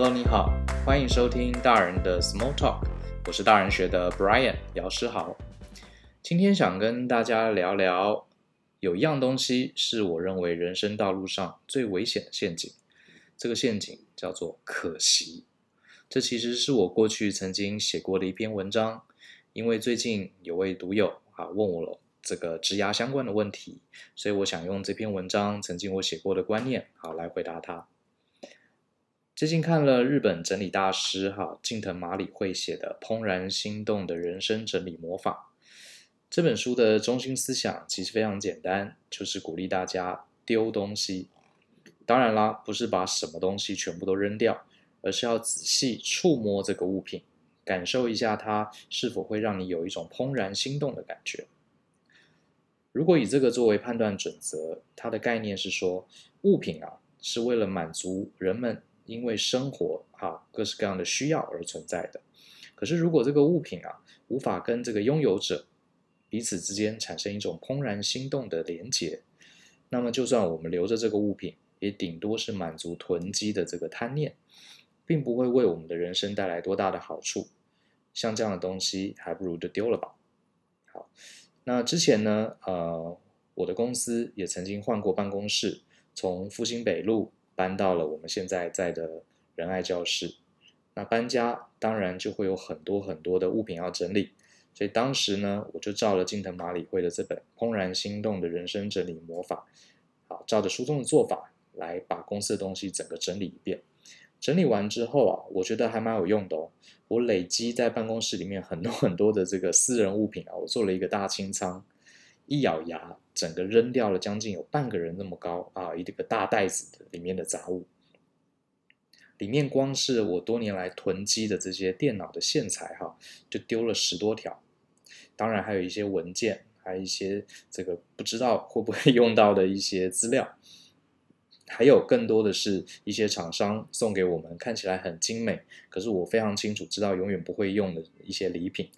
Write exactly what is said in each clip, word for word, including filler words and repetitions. Hello， 你好，欢迎收听大人的 Small Talk， 我是大人学的 Bryan 姚诗豪。今天想跟大家聊聊，有一样东西是我认为人生道路上最危险的陷阱，这个陷阱叫做可惜。这其实是我过去曾经写过的一篇文章，因为最近有位读友啊问我了这个职涯相关的问题，所以我想用这篇文章曾经我写过的观念好来回答他。最近看了日本整理大师哈近藤麻理惠写的《怦然心动的人生整理魔法》，这本书的中心思想其实非常简单，就是鼓励大家丢东西。当然啦，不是把什么东西全部都扔掉，而是要仔细触摸这个物品，感受一下它是否会让你有一种怦然心动的感觉。如果以这个作为判断准则，它的概念是说，物品啊是为了满足人们因为生活啊各式各样的需要而存在的。可是如果这个物品啊无法跟这个拥有者彼此之间产生一种怦然心动的连结，那么就算我们留着这个物品，也顶多是满足囤积的这个贪念，并不会为我们的人生带来多大的好处。像这样的东西还不如就丢了吧。好，那之前呢呃，我的公司也曾经换过办公室，从复兴北路搬到了我们现在在的仁爱教室。那搬家当然就会有很多很多的物品要整理，所以当时呢我就照了近藤麻理惠的这本《怦然心动的人生整理魔法》，好，照着书中的做法来把公司的东西整个整理一遍。整理完之后啊，我觉得还蛮有用的哦。我累积在办公室里面很多很多的这个私人物品啊，我做了一个大清仓，一咬牙整个扔掉了将近有半个人那么高啊！一个大袋子里面的杂物，里面光是我多年来囤积的这些电脑的线材哈，就丢了十多条。当然还有一些文件，还有一些这个不知道会不会用到的一些资料，还有更多的是一些厂商送给我们看起来很精美，可是我非常清楚知道永远不会用的一些礼品，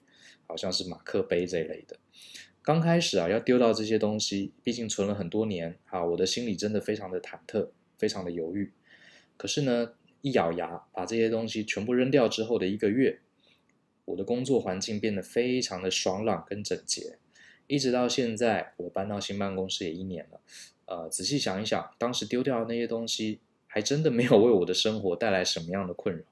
好像是马克杯这一类的。刚开始啊，要丢到这些东西，毕竟存了很多年啊，我的心里真的非常的忐忑，非常的犹豫。可是呢，一咬牙把这些东西全部扔掉之后的一个月，我的工作环境变得非常的爽朗跟整洁。一直到现在，我搬到新办公室也一年了，呃，仔细想一想，当时丢掉的那些东西，还真的没有为我的生活带来什么样的困扰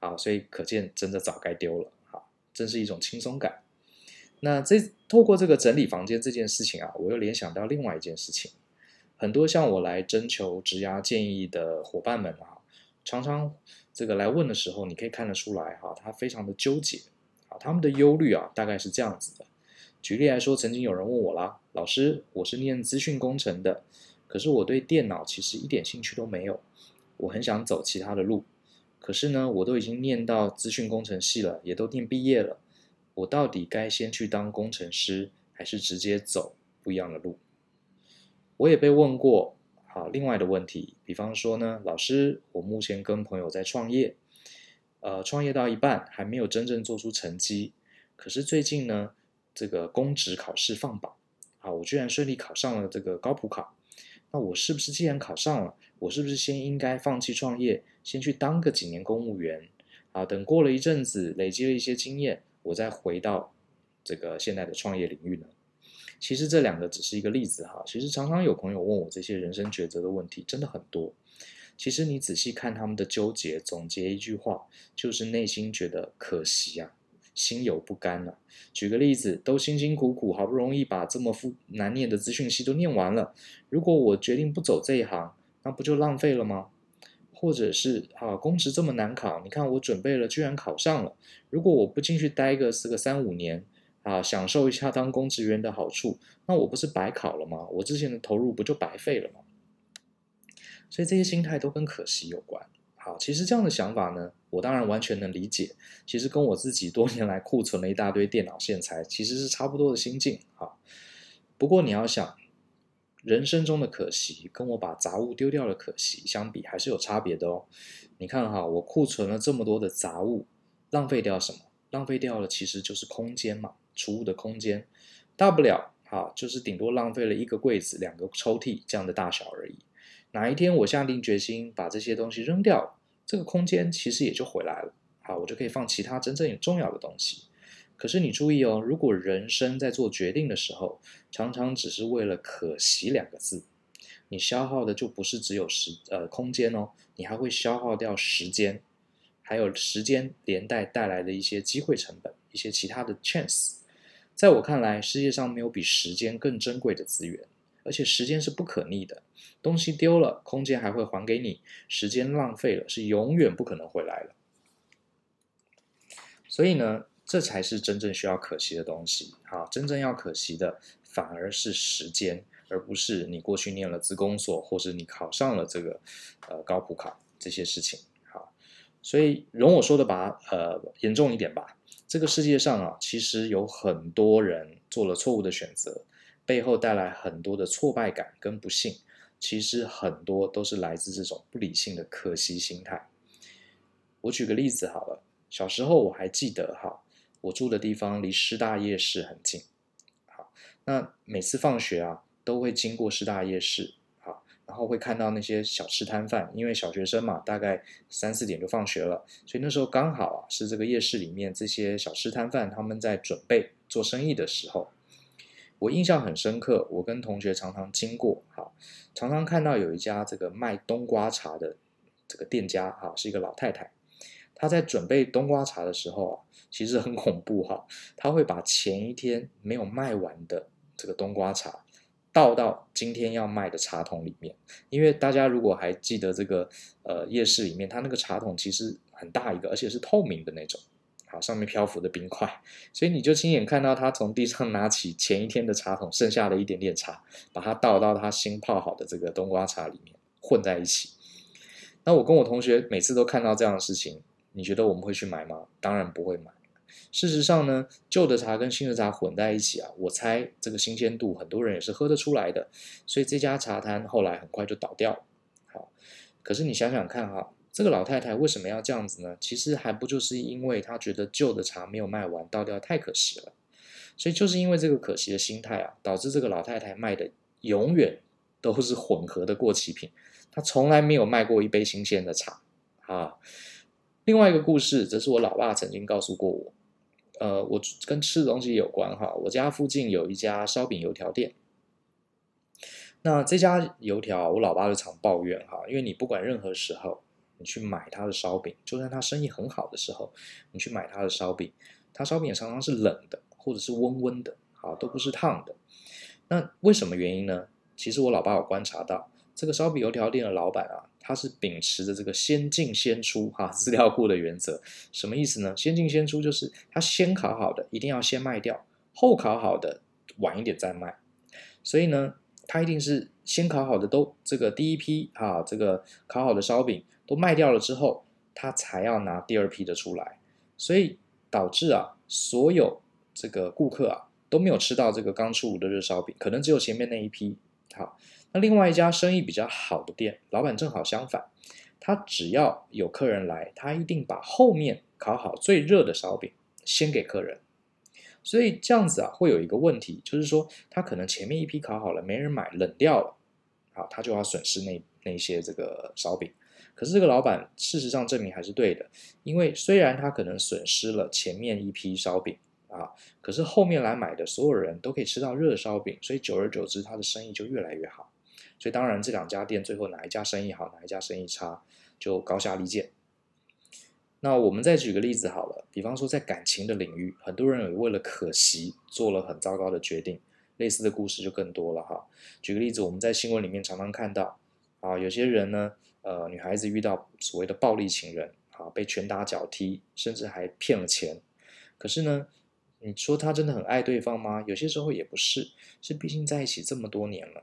啊，所以可见真的早该丢了啊，真是一种轻松感。那这透过这个整理房间这件事情啊，我又联想到另外一件事情，很多向我来征求职涯建议的伙伴们啊，常常这个来问的时候，你可以看得出来啊，他非常的纠结啊，他们的忧虑啊，大概是这样子的。举例来说，曾经有人问我啦，老师，我是念资讯工程的，可是我对电脑其实一点兴趣都没有，我很想走其他的路，可是呢，我都已经念到资讯工程系了，也都念毕业了。我到底该先去当工程师，还是直接走不一样的路？我也被问过好另外的问题，比方说呢，老师，我目前跟朋友在创业，呃，创业到一半还没有真正做出成绩，可是最近呢，这个公职考试放榜，好，我居然顺利考上了这个高普考。那我是不是既然考上了，我是不是先应该放弃创业，先去当个几年公务员？啊，等过了一阵子，累积了一些经验，我再回到这个现在的创业领域呢？其实这两个只是一个例子哈。其实常常有朋友问我这些人生抉择的问题，真的很多。其实你仔细看他们的纠结，总结一句话，就是内心觉得可惜啊，心有不甘啊。举个例子，都辛辛苦苦好不容易把这么复难念的资讯系都念完了，如果我决定不走这一行，那不就浪费了吗？或者是啊，公职这么难考，你看我准备了，居然考上了。如果我不进去待个四个三五年啊，享受一下当公职员的好处，那我不是白考了吗？我之前的投入不就白费了吗？所以这些心态都跟可惜有关。好，其实这样的想法呢，我当然完全能理解。其实跟我自己多年来库存了一大堆电脑线材，其实是差不多的心境啊。不过你要想，人生中的可惜跟我把杂物丢掉的可惜相比，还是有差别的哦。你看哈，我库存了这么多的杂物，浪费掉什么？浪费掉了其实就是空间嘛，储物的空间，大不了哈，就是顶多浪费了一个柜子、两个抽屉这样的大小而已。哪一天我下定决心把这些东西扔掉，这个空间其实也就回来了。好，我就可以放其他真正有重要的东西。可是你注意哦，如果人生在做决定的时候，常常只是为了可惜两个字，你消耗的就不是只有时呃空间哦，你还会消耗掉时间，还有时间连带带来的一些机会成本，一些其他的 chance。在我看来，世界上没有比时间更珍贵的资源，而且时间是不可逆的，东西丢了，空间还会还给你，时间浪费了，是永远不可能回来了。所以呢，这才是真正需要可惜的东西。好，真正要可惜的反而是时间，而不是你过去念了资工所，或是你考上了这个呃高普考这些事情。好，所以容我说的吧，呃，严重一点吧。这个世界上啊，其实有很多人做了错误的选择，背后带来很多的挫败感跟不幸，其实很多都是来自这种不理性的可惜心态。我举个例子好了，小时候我还记得哈，我住的地方离师大夜市很近，好，那每次放学啊都会经过师大夜市，好，然后会看到那些小吃摊贩，因为小学生嘛，大概三四点就放学了，所以那时候刚好啊是这个夜市里面这些小吃摊贩他们在准备做生意的时候。我印象很深刻，我跟同学常常经过，好，常常看到有一家这个卖冬瓜茶的这个店家，好，是一个老太太，她在准备冬瓜茶的时候啊，其实很恐怖哈，她会把前一天没有卖完的这个冬瓜茶倒到今天要卖的茶桶里面，因为大家如果还记得这个呃夜市里面，它那个茶桶其实很大一个，而且是透明的那种。好，上面漂浮的冰块，所以你就亲眼看到他从地上拿起前一天的茶桶剩下的一点点茶，把它倒到他新泡好的这个冬瓜茶里面混在一起。那我跟我同学每次都看到这样的事情，你觉得我们会去买吗？当然不会买。事实上呢，旧的茶跟新的茶混在一起啊，我猜这个新鲜度很多人也是喝得出来的，所以这家茶摊后来很快就倒掉了。好，可是你想想看哈，这个老太太为什么要这样子呢？其实还不就是因为她觉得旧的茶没有卖完，倒掉太可惜了。所以就是因为这个可惜的心态啊，导致这个老太太卖的永远都是混合的过期品，她从来没有卖过一杯新鲜的茶啊。另外一个故事，这是我老爸曾经告诉过我，呃，我跟吃的东西有关哈。我家附近有一家烧饼油条店。那这家油条，我老爸就常抱怨哈，因为你不管任何时候，你去买他的烧饼，就算他生意很好的时候，你去买他的烧饼，他烧饼也常常是冷的，或者是温温的，好，都不是烫的。那为什么原因呢？其实我老爸有观察到，这个烧饼油条店的老板啊，他是秉持着这个先进先出哈、啊、资料库的原则。什么意思呢？先进先出就是他先烤好的一定要先卖掉，后烤好的晚一点再卖。所以呢，他一定是先烤好的都这个第一批啊，这个烤好的烧饼都卖掉了之后，他才要拿第二批的出来，所以导致啊，所有这个顾客啊都没有吃到这个刚出炉的热烧饼，可能只有前面那一批。好，那另外一家生意比较好的店，老板正好相反，他只要有客人来，他一定把后面烤好最热的烧饼先给客人。所以这样子啊，会有一个问题，就是说他可能前面一批烤好了，没人买，冷掉了，好，他就要损失那那些这个烧饼。可是这个老板事实上证明还是对的，因为虽然他可能损失了前面一批烧饼啊，可是后面来买的所有人都可以吃到热烧饼，所以久而久之他的生意就越来越好。所以当然这两家店最后哪一家生意好，哪一家生意差，就高下立见。那我们再举个例子好了，比方说在感情的领域，很多人也为了可惜做了很糟糕的决定，类似的故事就更多了哈。举个例子，我们在新闻里面常常看到啊，有些人呢，呃，女孩子遇到所谓的暴力情人，啊，被拳打脚踢，甚至还骗了钱。可是呢，你说她真的很爱对方吗？有些时候也不是，是毕竟在一起这么多年了，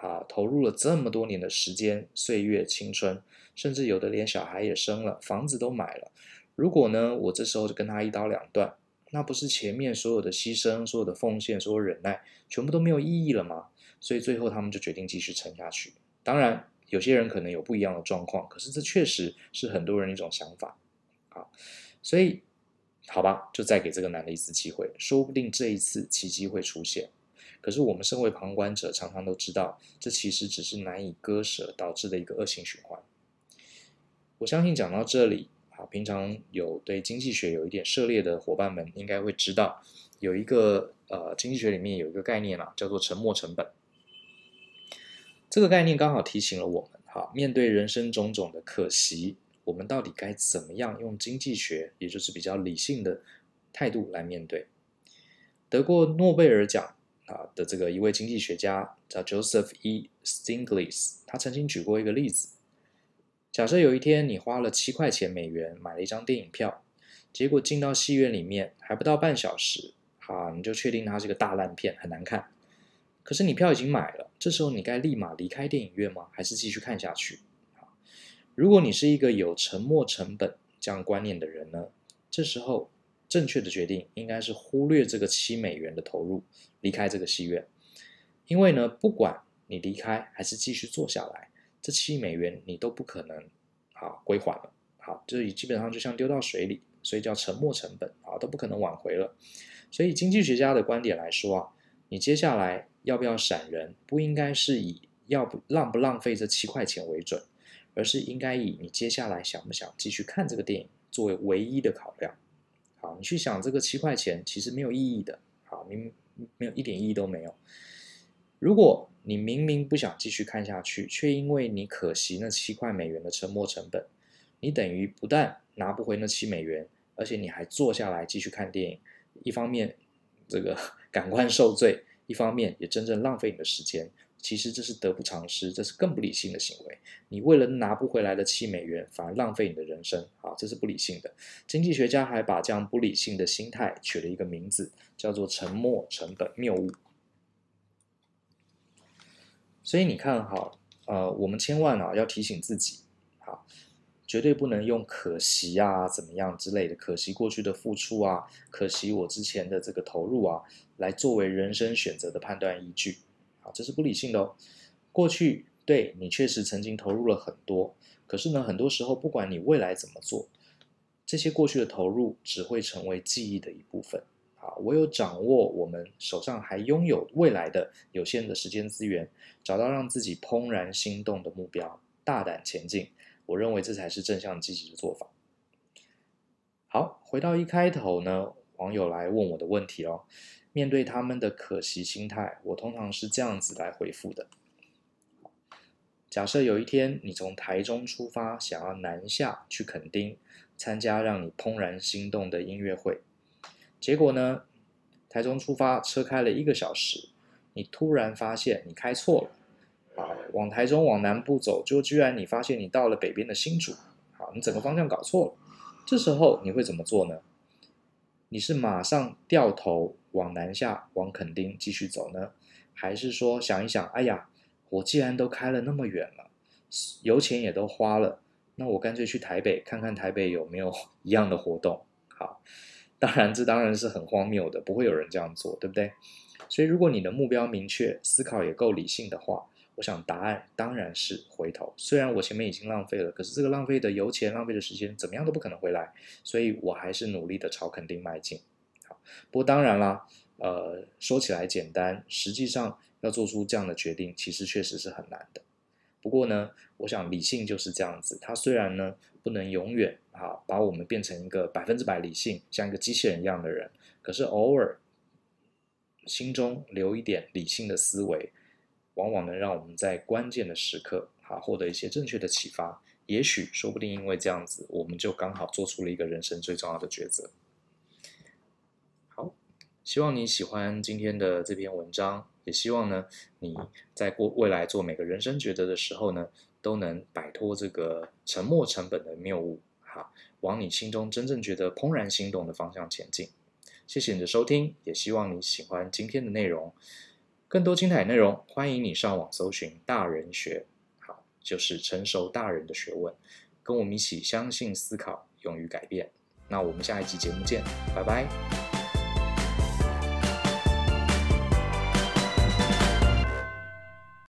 啊，投入了这么多年的时间、岁月、青春，甚至有的连小孩也生了，房子都买了。如果呢，我这时候就跟她一刀两断，那不是前面所有的牺牲、所有的奉献、所有忍耐，全部都没有意义了吗？所以最后他们就决定继续撑下去。当然，有些人可能有不一样的状况，可是这确实是很多人一种想法。好，所以好吧，就再给这个男的一次机会，说不定这一次奇迹会出现。可是我们身为旁观者，常常都知道，这其实只是难以割舍导致的一个恶性循环。我相信讲到这里，好，平常有对经济学有一点涉猎的伙伴们应该会知道，有一个呃经济学里面有一个概念啦、啊，叫做沉没成本。这个概念刚好提醒了我们，好，面对人生种种的可惜，我们到底该怎么样用经济学，也就是比较理性的态度来面对。得过诺贝尔奖的这个一位经济学家叫 Joseph E. Stiglitz， 他曾经举过一个例子，假设有一天你花了七块钱美元买了一张电影票，结果进到戏院里面还不到半小时，啊，你就确定它是个大烂片，很难看。可是你票已经买了，这时候你该立马离开电影院吗？还是继续看下去？如果你是一个有沉没成本这样观念的人呢，这时候正确的决定应该是忽略这个七美元的投入，离开这个戏院。因为呢，不管你离开还是继续坐下来，这七美元你都不可能好归还了，好，这基本上就像丢到水里，所以叫沉没成本，好，都不可能挽回了。所以经济学家的观点来说啊，你接下来要不要闪人，不应该是以要不浪不浪费这七块钱为准，而是应该以你接下来想不想继续看这个电影作为唯一的考量。好，你去想这个七块钱其实没有意义的，好，你没有一点意义都没有。如果你明明不想继续看下去，却因为你可惜那七块美元的沉没成本，你等于不但拿不回那七美元，而且你还坐下来继续看电影，一方面这个感官受罪，一方面也真正浪费你的时间。其实这是得不偿失，这是更不理性的行为。你为了拿不回来的七美元，反而浪费你的人生，好，这是不理性的。经济学家还把这样不理性的心态取了一个名字，叫做沉没成本谬误。所以你看，好，呃，我们千万啊要提醒自己，好，绝对不能用可惜啊怎么样之类的，可惜过去的付出啊，可惜我之前的这个投入啊，来作为人生选择的判断依据。好，这是不理性的哦。过去对你确实曾经投入了很多，可是呢，很多时候不管你未来怎么做，这些过去的投入只会成为记忆的一部分。好，唯有掌握我们手上还拥有未来的有限的时间资源，找到让自己怦然心动的目标，大胆前进，我认为这才是正向积极的做法。好，回到一开头呢，网友来问我的问题哦。面对他们的可惜心态，我通常是这样子来回复的。假设有一天你从台中出发，想要南下去垦丁参加让你怦然心动的音乐会，结果呢，台中出发车开了一个小时，你突然发现你开错了，好，往台中往南部走，就居然你发现你到了北边的新竹，好，你整个方向搞错了。这时候你会怎么做呢？你是马上掉头往南下往垦丁继续走呢，还是说想一想，哎呀，我既然都开了那么远了，油钱也都花了，那我干脆去台北看看台北有没有一样的活动。好，当然这当然是很荒谬的，不会有人这样做，对不对？所以如果你的目标明确，思考也够理性的话，我想答案当然是回头。虽然我前面已经浪费了，可是这个浪费的油钱浪费的时间怎么样都不可能回来，所以我还是努力的朝垦丁迈进。不过当然啦，呃，说起来简单，实际上要做出这样的决定，其实确实是很难的。不过呢，我想理性就是这样子，它虽然呢不能永远啊把我们变成一个百分之百理性，像一个机器人一样的人，可是偶尔心中留一点理性的思维，往往能让我们在关键的时刻啊获得一些正确的启发。也许说不定因为这样子，我们就刚好做出了一个人生最重要的抉择。希望你喜欢今天的这篇文章，也希望呢你在过未来做每个人生抉择的时候呢，都能摆脱这个沉没成本的谬误，好，往你心中真正觉得怦然心动的方向前进。谢谢你的收听，也希望你喜欢今天的内容。更多精彩内容，欢迎你上网搜寻大人学，好，就是成熟大人的学问，跟我们一起相信、思考、勇于改变。那我们下一集节目见，拜拜。